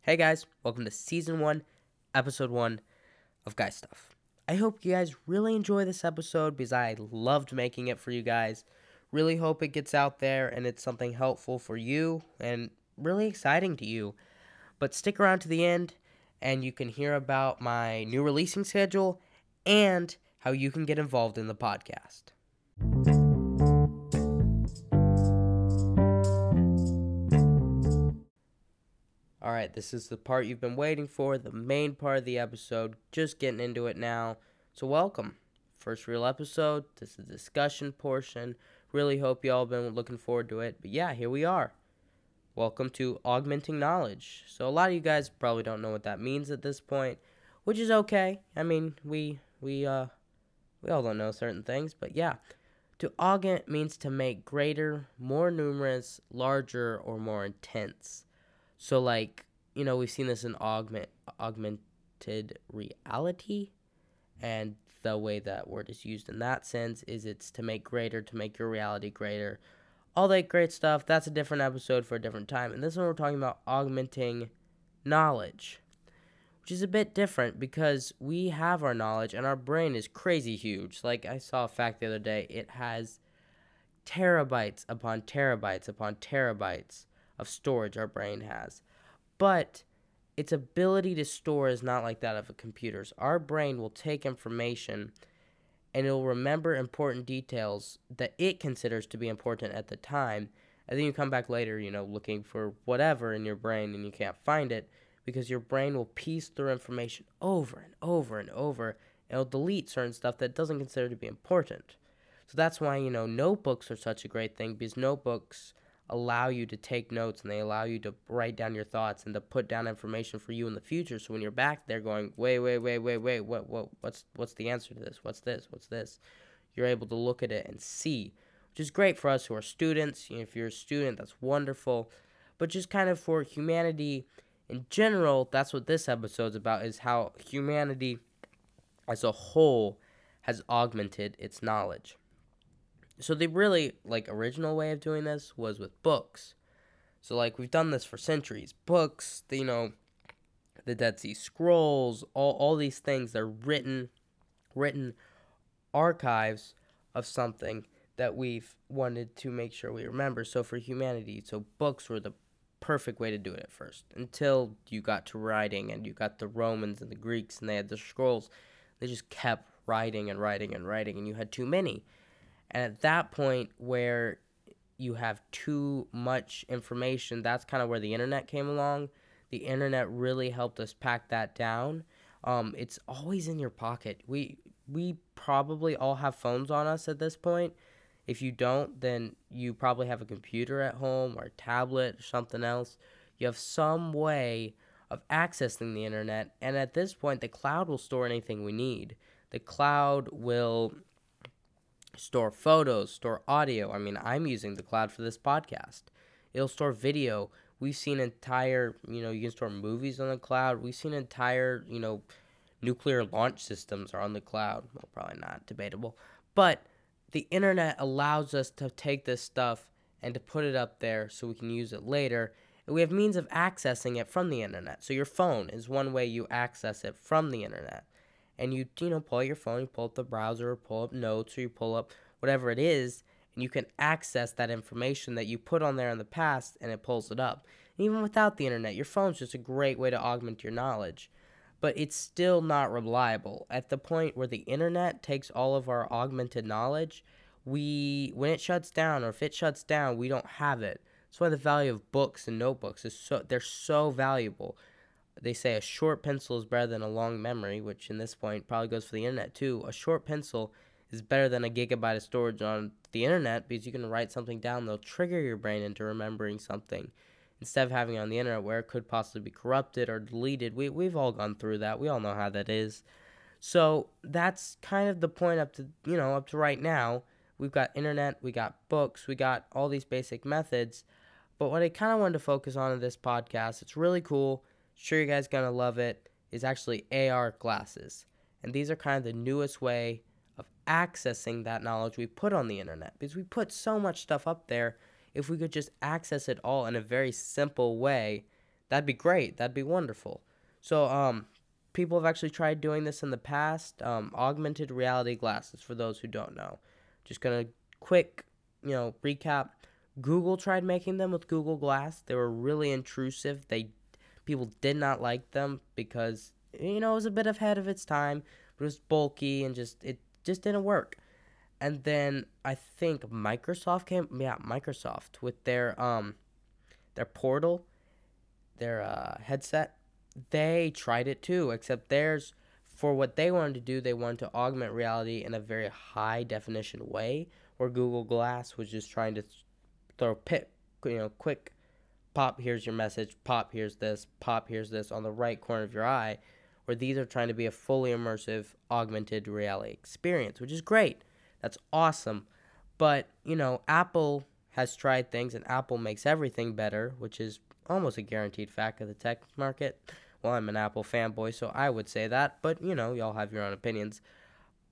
Hey guys, welcome to Season 1, Episode 1 of Guy Stuff. I hope you guys really enjoy this episode because I loved making it for you guys. Really hope it gets out there and it's something helpful for you and really exciting to you. But stick around to the end and you can hear about my new releasing schedule and how you can get involved in the podcast. Alright, this is the part you've been waiting for, the main part of the episode, just getting into it now. So welcome, first real episode, this is the discussion portion, really hope you all have been looking forward to it, but yeah, here we are. Welcome to Augmenting Knowledge. So a lot of you guys probably don't know what that means at this point, which is okay. I mean, we all don't know certain things, but yeah. To augment means to make greater, more numerous, larger, or more intense. So, like, you know, we've seen this in augmented reality, and the way that word is used in that sense is it's to make greater, to make your reality greater. All that great stuff. That's a different episode for a different time. And this one we're talking about augmenting knowledge, which is a bit different because we have our knowledge and our brain is crazy huge. Like, I saw a fact the other day, it has terabytes upon terabytes upon terabytes of storage our brain has. But its ability to store is not like that of a computer's. Our brain will take information and it will remember important details that it considers to be important at the time. And then you come back later, you know, looking for whatever in your brain and you can't find it, because your brain will piece through information over and over and over, and it'll delete certain stuff that it doesn't consider to be important. So that's why, you know, notebooks are such a great thing, because notebooks allow you to take notes, and they allow you to write down your thoughts and to put down information for you in the future. So when you're back there going, wait, what's the answer to this? What's this? You're able to look at it and see, which is great for us who are students. You know, if you're a student, that's wonderful. But just kind of for humanity in general, that's what this episode's about, is how humanity as a whole has augmented its knowledge. So the really, like, original way of doing this was with books. So, like, we've done this for centuries. Books, you know, the Dead Sea Scrolls, all these things, they're written archives of something that we've wanted to make sure we remember. So for humanity, so books were the perfect way to do it at first, until you got to writing and you got the Romans and the Greeks and they had the scrolls. They just kept writing and you had too many. And at that point where you have too much information, that's kind of where the internet came along. The internet really helped us pack that down. It's always in your pocket. We probably all have phones on us at this point. If you don't, then you probably have a computer at home or a tablet or something else. You have some way of accessing the internet, and at this point, the cloud will store anything we need. The cloud will store photos, store audio. I mean, I'm using the cloud for this podcast. It'll store video. We've seen entire, you know, you can store movies on the cloud. We've seen entire, you know, nuclear launch systems are on the cloud. Well, probably not, debatable. But the internet allows us to take this stuff and to put it up there so we can use it later. And we have means of accessing it from the internet. So your phone is one way you access it from the internet. And you know, pull out your phone, you pull up the browser, or pull up notes, or you pull up whatever it is, and you can access that information that you put on there in the past, and it pulls it up. And even without the internet, your phone's just a great way to augment your knowledge. But it's still not reliable. At the point where the internet takes all of our augmented knowledge, when it shuts down, or if it shuts down, we don't have it. That's why the value of books and notebooks is they're so valuable. They say a short pencil is better than a long memory, which in this point probably goes for the internet too. A short pencil is better than a gigabyte of storage on the internet, because you can write something down, they'll trigger your brain into remembering something, instead of having it on the internet where it could possibly be corrupted or deleted. We've all gone through that. We all know how that is. So that's kind of the point up to right now. We've got internet, we got books, we got all these basic methods. But what I kind of wanted to focus on in this podcast, it's really cool, sure you guys are going to love it, is actually AR glasses. And these are kind of the newest way of accessing that knowledge we put on the internet, because we put so much stuff up there. If we could just access it all in a very simple way, that'd be great. That'd be wonderful. So people have actually tried doing this in the past. Augmented reality glasses, for those who don't know. Just going to quick, recap. Google tried making them with Google Glass. They were really intrusive. People did not like them because, it was a bit ahead of its time. But it was bulky and it just didn't work. And then I think Microsoft Microsoft with their Portal, their headset, they tried it too, except theirs, for what they wanted to do, they wanted to augment reality in a very high definition way, where Google Glass was just trying to throw quick pop, here's your message, pop, here's this on the right corner of your eye, where these are trying to be a fully immersive augmented reality experience, which is great. That's awesome. But, Apple has tried things, and Apple makes everything better, which is almost a guaranteed fact of the tech market. Well, I'm an Apple fanboy, so I would say that. But, y'all have your own opinions.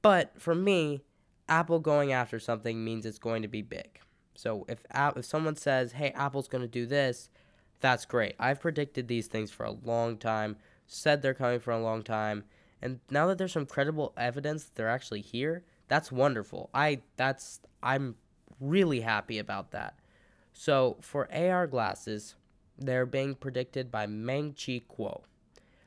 But for me, Apple going after something means it's going to be big. So if someone says, hey, Apple's going to do this, that's great. I've predicted these things for a long time, said they're coming for a long time. And now that there's some credible evidence that they're actually here, that's wonderful. I'm really happy about that. So for AR glasses, they're being predicted by Ming-Chi Kuo.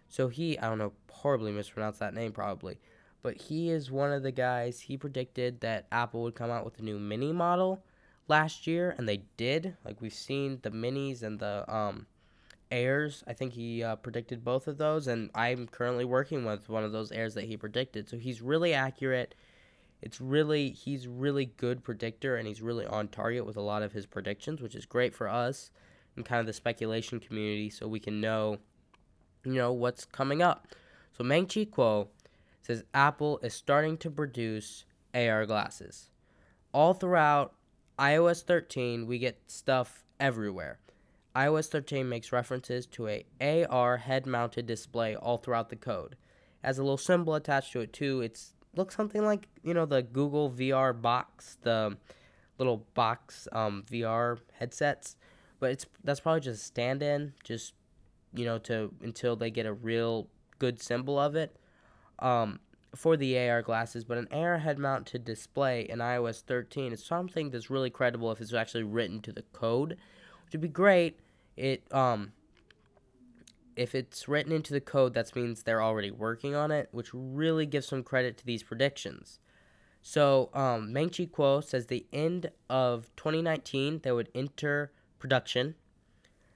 So I don't know, horribly mispronounced that name probably, but he is one of the guys. He predicted that Apple would come out with a new mini model last year, and they did. Like, we've seen the minis and the Airs. I think he predicted both of those, and I'm currently working with one of those Airs that he predicted. So he's really accurate. He's really good predictor, and he's really on target with a lot of his predictions, which is great for us and kind of the speculation community, so we can know, what's coming up. So Ming-Chi Kuo says Apple is starting to produce AR glasses. All throughout iOS 13, we get stuff everywhere. iOS 13 makes references to a AR head-mounted display all throughout the code. It has a little symbol attached to it too. Looks something like, the Google VR box, the little box VR headsets. But that's probably just a stand-in, just, until they get a real good symbol of it for the AR glasses. But an AR head-mounted display in iOS 13 is something that's really credible if it's actually written to the code, which would be great. If it's written into the code, that means they're already working on it, which really gives some credit to these predictions. So, Ming-Chi Kuo says the end of 2019, they would enter production.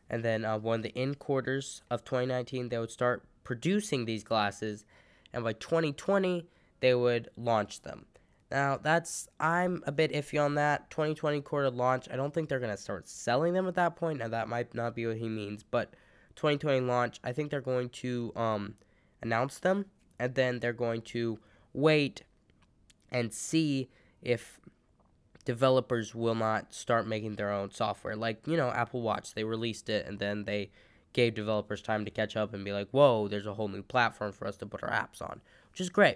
And then when the end quarters of 2019, they would start producing these glasses. And by 2020, they would launch them. Now, I'm a bit iffy on that. 2020 quarter launch, I don't think they're going to start selling them at that point. Now, that might not be what he means, but 2020 launch, I think they're going to announce them, and then they're going to wait and see if developers will not start making their own software. Like, Apple Watch, they released it, and then they gave developers time to catch up and be like, whoa, there's a whole new platform for us to put our apps on, which is great.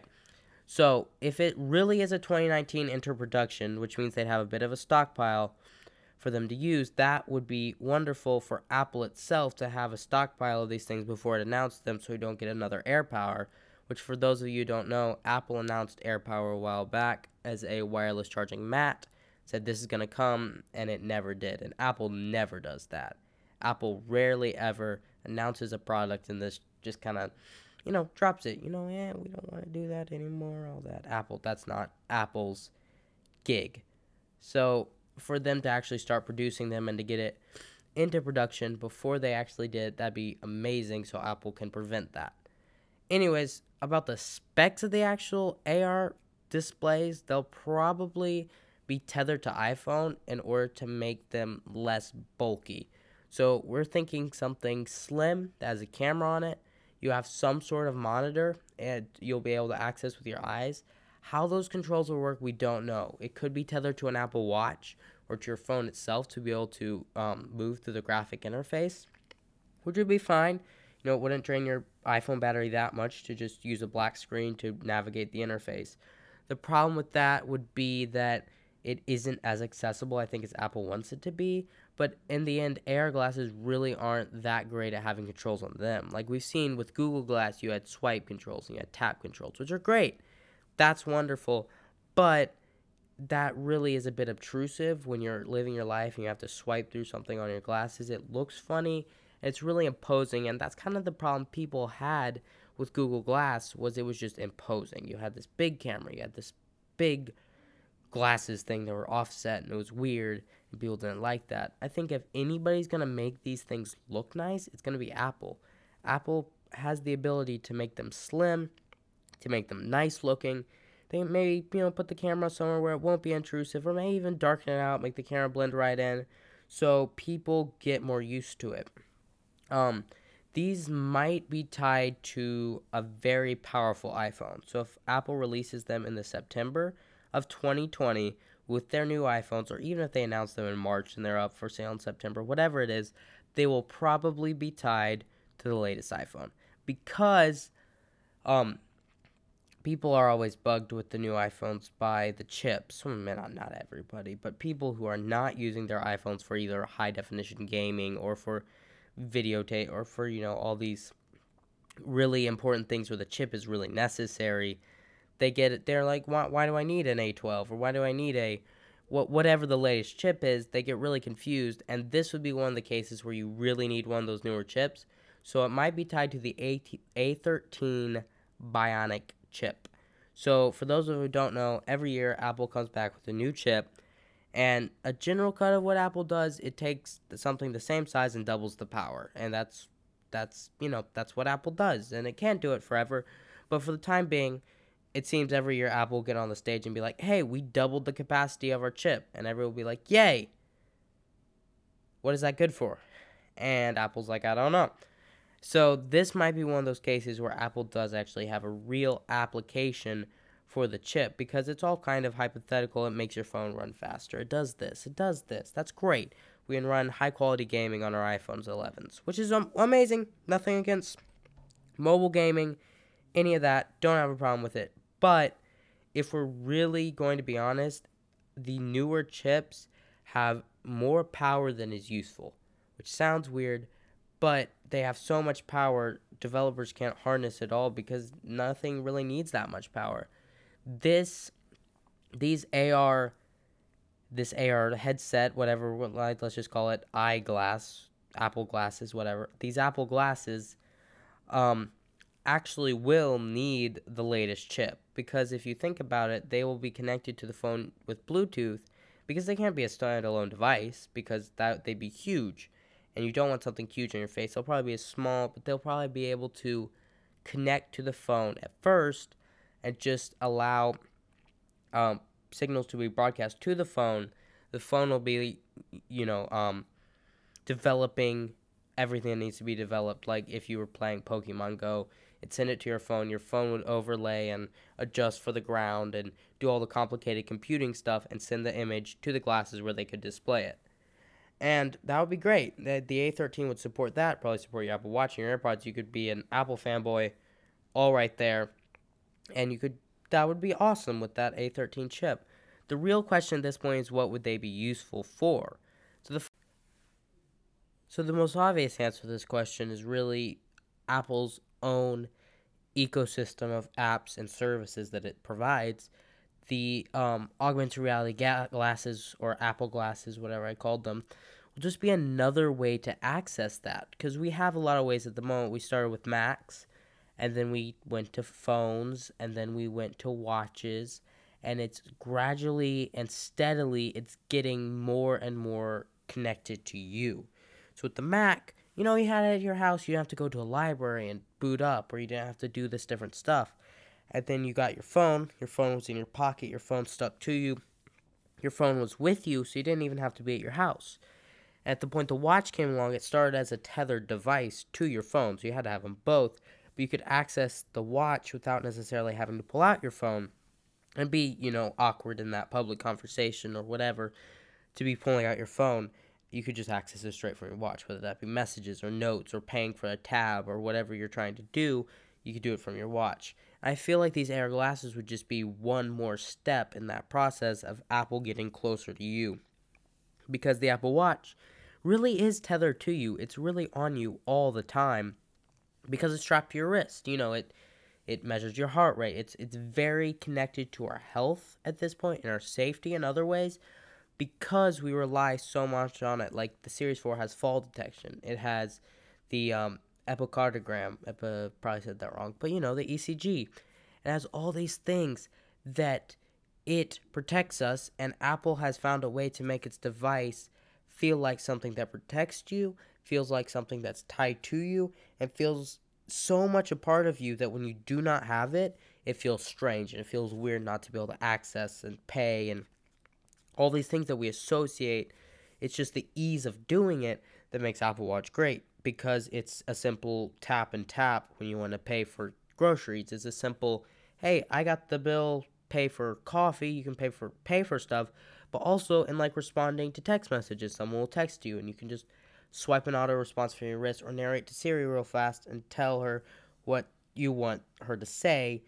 So if it really is a 2019 enter production, which means they'd have a bit of a stockpile for them to use, that would be wonderful for Apple itself to have a stockpile of these things before it announced them, so we don't get another AirPower, which, for those of you who don't know, Apple announced AirPower a while back as a wireless charging mat, said this is going to come, and it never did. And Apple never does that. Apple rarely ever announces a product and this just kind of, drops it. We don't want to do that anymore, all that. Apple, that's not Apple's gig. So for them to actually start producing them and to get it into production before they actually did, that'd be amazing, so Apple can prevent that. Anyways, about the specs of the actual AR displays, they'll probably be tethered to iPhone in order to make them less bulky. So we're thinking something slim that has a camera on it. You have some sort of monitor, and you'll be able to access with your eyes. How those controls will work, we don't know. It could be tethered to an Apple Watch or to your phone itself to be able to move through the graphic interface, which would be fine. It wouldn't drain your iPhone battery that much to just use a black screen to navigate the interface. The problem with that would be that it isn't as accessible, I think, as Apple wants it to be. But in the end, AR glasses really aren't that great at having controls on them. Like we've seen with Google Glass, you had swipe controls and you had tap controls, which are great. That's wonderful. But that really is a bit obtrusive when you're living your life and you have to swipe through something on your glasses. It looks funny. It's really imposing. And that's kind of the problem people had with Google Glass, was it was just imposing. You had this big camera. You had this big glasses thing that were offset, and it was weird, and people didn't like that. I think if anybody's going to make these things look nice, it's going to be Apple. Apple has the ability to make them slim, to make them nice looking. They may, you know, put the camera somewhere where it won't be intrusive, or may even darken it out, make the camera blend right in, so people get more used to it. These might be tied to a very powerful iPhone. So if Apple releases them in the September of 2020 with their new iPhones, or even if they announce them in March and they're up for sale in September, whatever it is, they will probably be tied to the latest iPhone, because people are always bugged with the new iPhones by the chips. Well, not everybody, but people who are not using their iPhones for either high definition gaming or for videotape or for, you know, all these really important things where the chip is really necessary. They get it. They're like, why do I need an A12, or why do I need a whatever the latest chip is? They get really confused, and this would be one of the cases where you really need one of those newer chips. So it might be tied to the A13 Bionic chip. So for those of you who don't know, every year Apple comes back with a new chip, and a general cut of what Apple does, it takes something the same size and doubles the power, and that's what Apple does, and it can't do it forever, but for the time being, it seems every year Apple will get on the stage and be like, hey, we doubled the capacity of our chip. And everyone will be like, yay. What is that good for? And Apple's like, I don't know. So this might be one of those cases where Apple does actually have a real application for the chip, because it's all kind of hypothetical. It makes your phone run faster. It does this. It does this. That's great. We can run high-quality gaming on our iPhones 11s, which is amazing. Nothing against mobile gaming, any of that. Don't have a problem with it. But if we're really going to be honest, the newer chips have more power than is useful, which sounds weird, but they have so much power, developers can't harness it all because nothing really needs that much power. This AR headset, whatever, let's just call it eyeglass, Apple glasses, whatever. These Apple glasses, actually will need the latest chip, because if you think about it, they will be connected to the phone with Bluetooth, because they can't be a standalone device, because they'd be huge, and you don't want something huge on your face. They'll probably be small, but they'll probably be able to connect to the phone at first and just allow signals to be broadcast to the phone. The phone will be, developing everything that needs to be developed. Like if you were playing Pokemon Go, it'd send it to your phone would overlay and adjust for the ground and do all the complicated computing stuff and send the image to the glasses where they could display it. And that would be great. The A13 would support that, probably support your Apple Watch and your AirPods. You could be an Apple fanboy all right there. And that would be awesome with that A13 chip. The real question at this point is, what would they be useful for? So the most obvious answer to this question is really Apple's own ecosystem of apps and services that it provides. The augmented reality glasses, or Apple glasses, whatever I called them, will just be another way to access that, because we have a lot of ways at the moment. We started with Macs, and then we went to phones, and then we went to watches, and it's gradually and steadily it's getting more and more connected to you. So with the Mac, you had it at your house. You didn't have to go to a library and boot up, or you didn't have to do this different stuff. And then you got your phone. Your phone was in your pocket. Your phone stuck to you. Your phone was with you, so you didn't even have to be at your house. At the point the watch came along, it started as a tethered device to your phone, so you had to have them both. But you could access the watch without necessarily having to pull out your phone and be, awkward in that public conversation or whatever to be pulling out your phone. You could just access it straight from your watch, whether that be messages or notes or paying for a tab or whatever you're trying to do. You could do it from your watch. I feel like these AR glasses would just be one more step in that process of Apple getting closer to you. Because the Apple Watch really is tethered to you. It's really on you all the time because it's strapped to your wrist. You know, it measures your heart rate. It's very connected to our health at this point and our safety in other ways because we rely so much on it. Like the Series 4 has fall detection. It has the echocardiogram. I probably said that wrong. But, you know, the ECG. It has all these things that it protects us, and Apple has found a way to make its device feel like something that protects you, feels like something that's tied to you, and feels so much a part of you that when you do not have it, it feels strange and it feels weird not to be able to access and pay and all these things that we associate. It's just the ease of doing it that makes Apple Watch great because it's a simple tap and tap when you want to pay for groceries. It's a simple, hey, I got the bill, pay for coffee. You can pay for stuff, but also in like responding to text messages, someone will text you and you can just swipe an auto response from your wrist or narrate to Siri real fast and tell her what you want her to say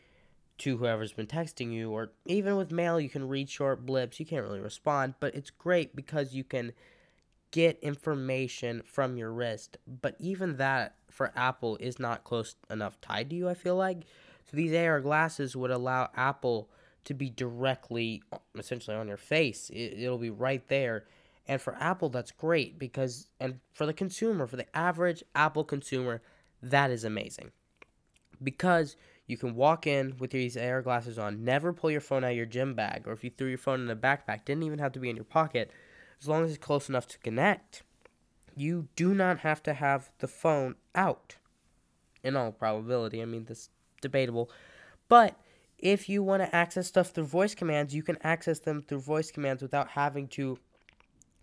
to whoever's been texting you. Or even with mail, you can read short blips. You can't really respond, but it's great because you can get information from your wrist. But even that for Apple is not close enough tied to you, I feel like. So these AR glasses would allow Apple to be directly, essentially on your face. It'll be right there. And for Apple, that's great because, and for the consumer, for the average Apple consumer, that is amazing. Because you can walk in with these AR glasses on, never pull your phone out of your gym bag, or if you threw your phone in a backpack, didn't even have to be in your pocket. As long as it's close enough to connect, you do not have to have the phone out, in all probability. I mean, this is debatable. But if you want to access stuff through voice commands, you can access them through voice commands without having to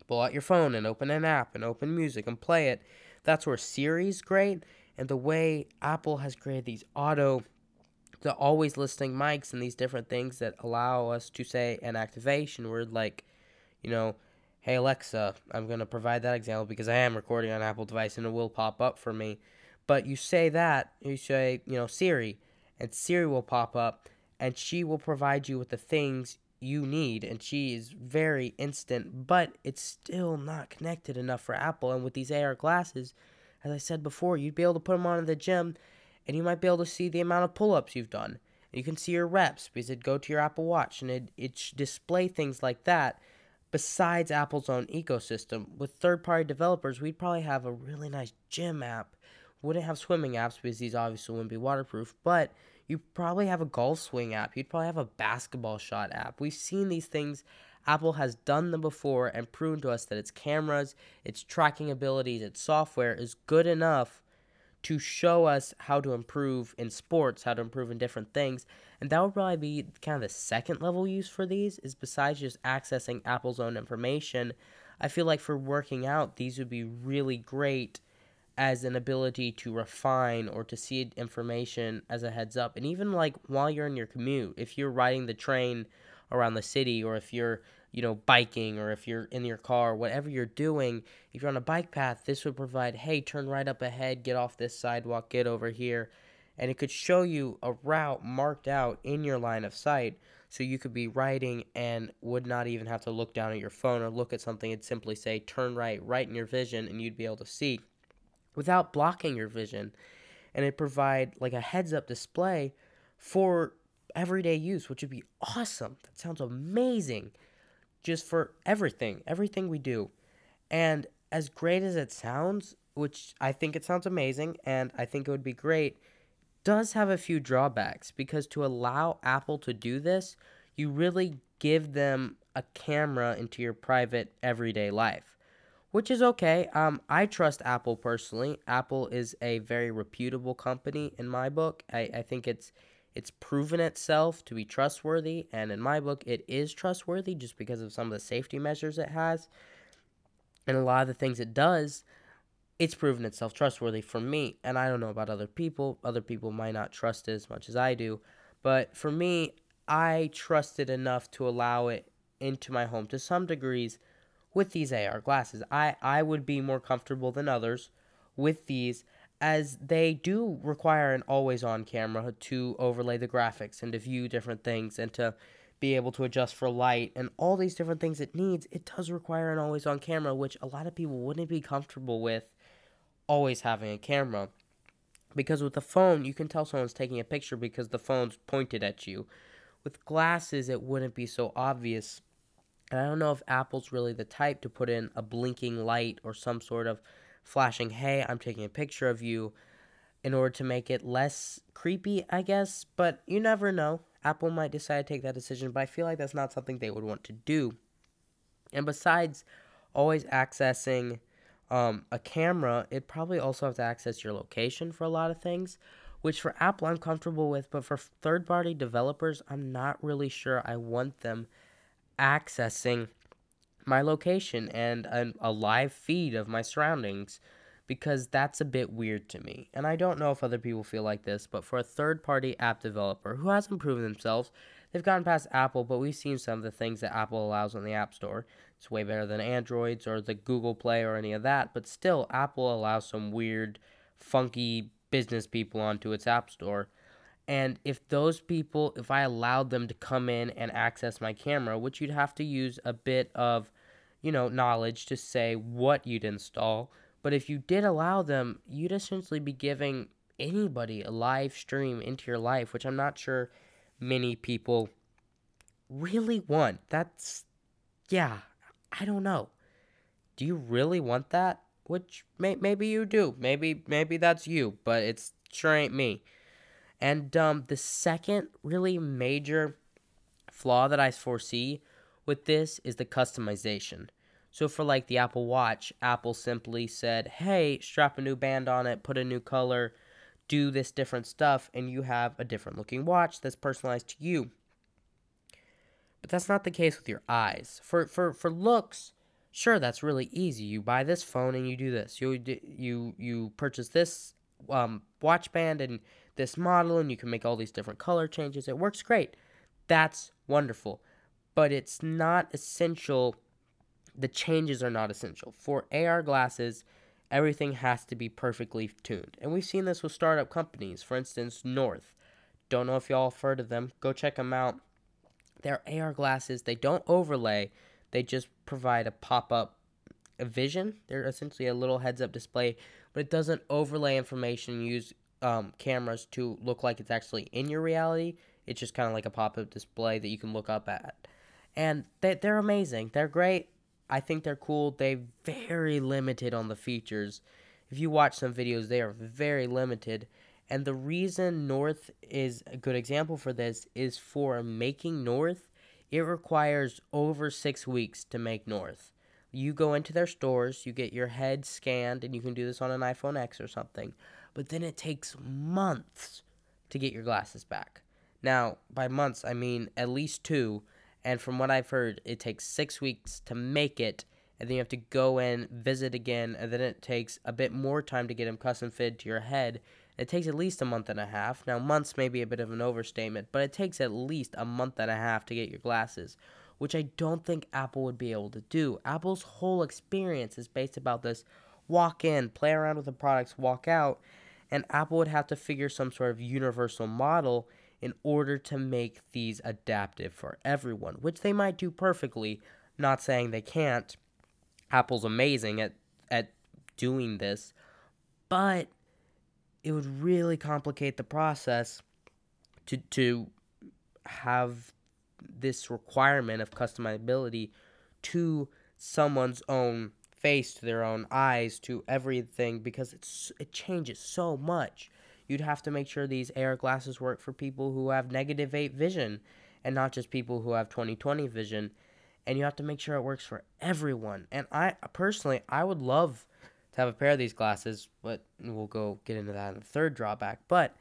pull out your phone and open an app and open music and play it. That's where Siri's great. And the way Apple has created these the always listening mics and these different things that allow us to say an activation word like, you know, hey Alexa, I'm going to provide that example because I am recording on an Apple device and it will pop up for me. But you say that, you say, you know, Siri, and Siri will pop up. And she will provide you with the things you need. And she is very instant. But it's still not connected enough for Apple. And with these AR glasses, as I said before, you'd be able to put them on in the gym. And you might be able to see the amount of pull-ups you've done. And you can see your reps because it'd go to your Apple Watch. And it display things like that besides Apple's own ecosystem. With third-party developers, we'd probably have a really nice gym app. Wouldn't have swimming apps because these obviously wouldn't be waterproof. But you probably have a golf swing app. You'd probably have a basketball shot app. We've seen these things. Apple has done them before and proven to us that its cameras, its tracking abilities, its software is good enough to show us how to improve in sports, how to improve in different things. And that would probably be kind of the second level use for these is besides just accessing Apple's own information. I feel like for working out, these would be really great as an ability to refine or to see information as a heads up. And even like while you're in your commute, if you're riding the train around the city, or if you're, you know, biking, or if you're in your car, whatever you're doing, if you're on a bike path, this would provide, hey, turn right up ahead, get off this sidewalk, get over here. And it could show you a route marked out in your line of sight. So you could be riding and would not even have to look down at your phone or look at something. It'd simply say, turn right in your vision, and you'd be able to see without blocking your vision, and it provide like a heads-up display for everyday use, which would be awesome. That sounds amazing, just for everything we do. And as great as it sounds, which I think it sounds amazing, and I think it would be great, does have a few drawbacks, because to allow Apple to do this, you really give them a camera into your private everyday life. Which is okay. I trust Apple personally. Apple is a very reputable company in my book. I think it's proven itself to be trustworthy. And in my book, it is trustworthy just because of some of the safety measures it has. And a lot of the things it does, it's proven itself trustworthy for me. And I don't know about other people. Other people might not trust it as much as I do. But for me, I trust it enough to allow it into my home to some degrees. With these AR glasses, I would be more comfortable than others with these as they do require an always-on camera to overlay the graphics and to view different things and to be able to adjust for light and all these different things it needs. It does require an always-on camera, which a lot of people wouldn't be comfortable with always having a camera. Because with a phone, you can tell someone's taking a picture because the phone's pointed at you. With glasses, it wouldn't be so obvious. And I don't know if Apple's really the type to put in a blinking light or some sort of flashing, hey, I'm taking a picture of you, in order to make it less creepy, I guess. But you never know. Apple might decide to take that decision, but I feel like that's not something they would want to do. And besides always accessing a camera, it probably also have to access your location for a lot of things, which for Apple I'm comfortable with, but for third-party developers, I'm not really sure I want them accessing my location and a live feed of my surroundings, because that's a bit weird to me. And I don't know if other people feel like this, but for a third-party app developer who hasn't proven themselves, they've gotten past Apple, but we've seen some of the things that Apple allows on the App Store. It's way better than Android's or the Google Play or any of that, but still, Apple allows some weird, funky business people onto its App Store. And if those people, if I allowed them to come in and access my camera, which you'd have to use a bit of, you know, knowledge to say what you'd install, but if you did allow them, you'd essentially be giving anybody a live stream into your life, which I'm not sure many people really want. That's, yeah, I don't know. Do you really want that? Which maybe you do. Maybe that's you, but it's sure ain't me. And the second really major flaw that I foresee with this is the customization. So for like the Apple Watch, Apple simply said, hey, strap a new band on it, put a new color, do this different stuff, and you have a different looking watch that's personalized to you. But that's not the case with your eyes. For looks, sure, that's really easy. You buy this phone and you do this. You purchase this watch band and this model, and you can make all these different color changes. It works great. That's wonderful. But it's not essential. The changes are not essential. For AR glasses, everything has to be perfectly tuned. And we've seen this with startup companies. For instance, North. Don't know if y'all have heard of them. Go check them out. Their AR glasses, they don't overlay. They just provide a pop-up vision. They're essentially a little heads-up display, but it doesn't overlay information, use cameras to look like it's actually in your reality. It's just kind of like a pop-up display that you can look up at. And they're amazing. They're great. I think they're cool. They're very limited on the features. If you watch some videos, they are very limited. And the reason North is a good example for this is for making North, it requires over 6 weeks to make North. You go into their stores, you get your head scanned, and you can do this on an iPhone X or something. But then it takes months to get your glasses back. Now, by months, I mean at least 2. And from what I've heard, it takes 6 weeks to make it, and then you have to go in, visit again, and then it takes a bit more time to get them custom fitted to your head. It takes at least a month and a half. Now, months may be a bit of an overstatement, but it takes at least a month and a half to get your glasses, which I don't think Apple would be able to do. Apple's whole experience is based about this walk in, play around with the products, walk out, and Apple would have to figure some sort of universal model in order to make these adaptive for everyone, which they might do perfectly, not saying they can't. Apple's amazing at doing this, but it would really complicate the process to have this requirement of customizability to someone's own face, to their own eyes, to everything, because it changes so much. You'd have to make sure these AR glasses work for people who have negative 8 vision and not just people who have 20/20 vision. And you have to make sure it works for everyone. And I personally, I would love to have a pair of these glasses, but we'll go get into that in the third drawback. But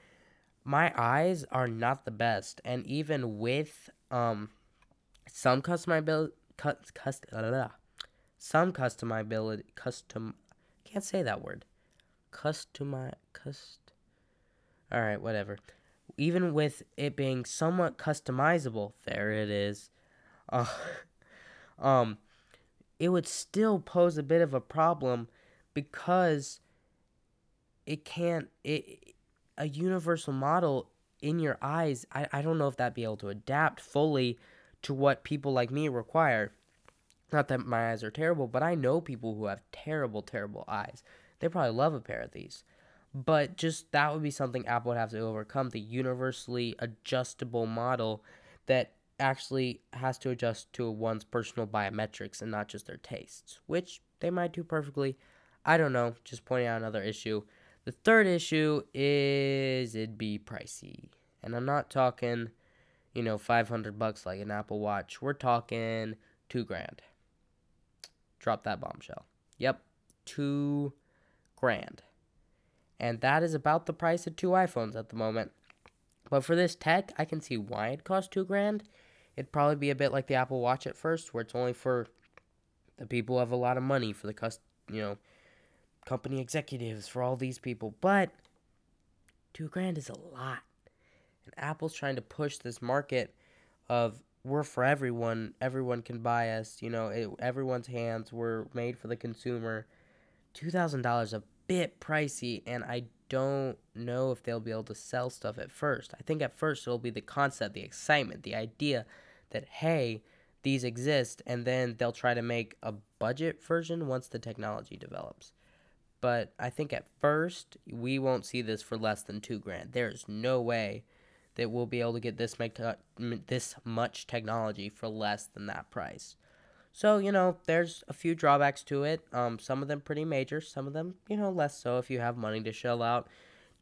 my eyes are not the best. And even with some even with it being somewhat customizable, there it is, it would still pose a bit of a problem because it can't, a universal model in your eyes, I don't know if that'd be able to adapt fully to what people like me require. Not that my eyes are terrible, but I know people who have terrible, terrible eyes. They probably love a pair of these. But just that would be something Apple would have to overcome, the universally adjustable model that actually has to adjust to one's personal biometrics and not just their tastes, which they might do perfectly. I don't know, just pointing out another issue. The third issue is it'd be pricey. And I'm not talking, $500 like an Apple Watch. We're talking $2,000. Drop that bombshell. Yep, $2,000. And that is about the price of two iPhones at the moment. But for this tech, I can see why it costs $2,000. It'd probably be a bit like the Apple Watch at first, where it's only for the people who have a lot of money, for the company executives, for all these people. But $2,000 is a lot. And Apple's trying to push this market of we're for everyone. Everyone can buy us. Everyone's hands. We're made for the consumer. $2,000 a bit pricey, and I don't know if they'll be able to sell stuff at first. I think at first it'll be the concept, the excitement, the idea that, hey, these exist, and then they'll try to make a budget version once the technology develops. But I think at first, we won't see this for less than $2,000. There's no way that we'll be able to get this much technology for less than that price. So, there's a few drawbacks to it. Some of them pretty major. Some of them, less so if you have money to shell out.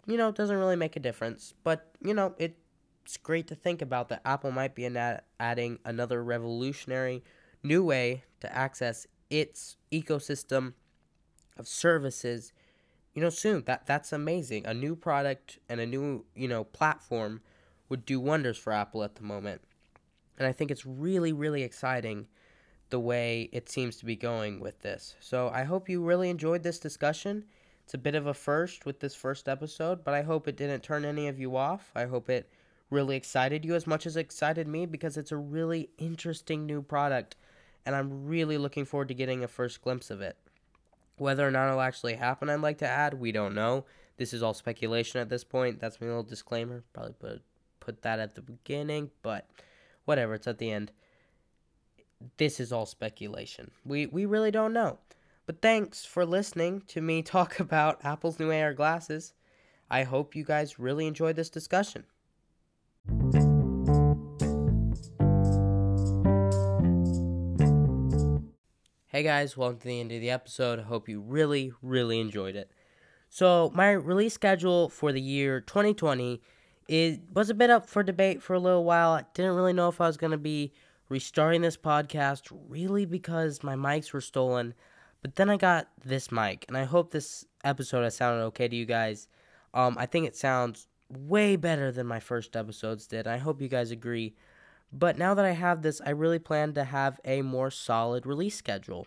It doesn't really make a difference. But, it's great to think about that Apple might be adding another revolutionary new way to access its ecosystem of services, soon. That's amazing. A new product and a new, platform would do wonders for Apple at the moment. And I think it's really, really exciting the way it seems to be going with this. So I hope you really enjoyed this discussion. It's a bit of a first with this first episode, but I hope it didn't turn any of you off. I hope it really excited you as much as it excited me, because it's a really interesting new product, and I'm really looking forward to getting a first glimpse of it. Whether or not it'll actually happen, I'd like to add, we don't know. This is all speculation at this point. That's my little disclaimer. Probably put that at the beginning, but whatever, it's at the end. This is all speculation. We really don't know. But thanks for listening to me talk about Apple's new AR glasses. I hope you guys really enjoyed this discussion. Hey guys, welcome to the end of the episode. I hope you really, really enjoyed it. So my release schedule for the year 2020 was a bit up for debate for a little while. I didn't really know if I was going to be restarting this podcast, really, because my mics were stolen, but then I got this mic, and I hope this episode has sounded okay to you guys. I think it sounds way better than my first episodes did, and I hope you guys agree, but now that I have this, I really plan to have a more solid release schedule,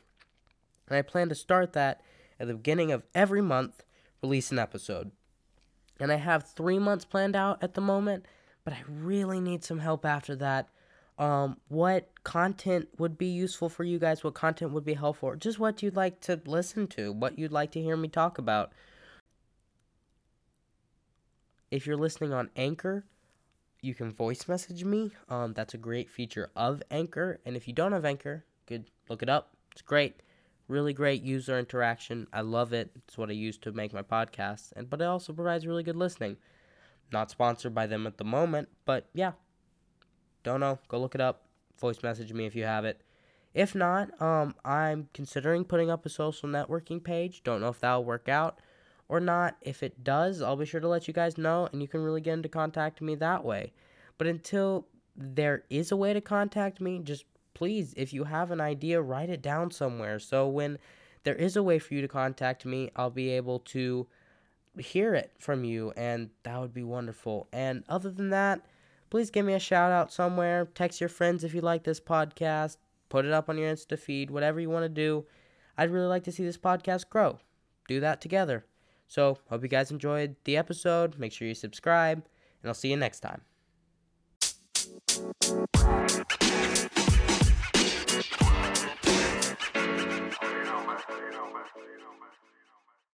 and I plan to start that at the beginning of every month, release an episode, and I have 3 months planned out at the moment, but I really need some help after that. What content would be useful for you guys, what content would be helpful, or just what you'd like to listen to, what you'd like to hear me talk about. If you're listening on Anchor, you can voice message me. That's a great feature of Anchor, and if you don't have Anchor, you could look it up. It's great. Really great user interaction. I love it. It's what I use to make my podcasts, but it also provides really good listening. Not sponsored by them at the moment, but yeah. Don't know. Go look it up. Voice message me if you have it. If not, I'm considering putting up a social networking page. Don't know if that'll work out or not. If it does, I'll be sure to let you guys know, and you can really get into contact me that way. But until there is a way to contact me, just please, if you have an idea, write it down somewhere. So when there is a way for you to contact me, I'll be able to hear it from you, and that would be wonderful. And other than that, please give me a shout out somewhere. Text your friends if you like this podcast. Put it up on your Insta feed. Whatever you want to do. I'd really like to see this podcast grow. Do that together. So, hope you guys enjoyed the episode. Make sure you subscribe. And I'll see you next time.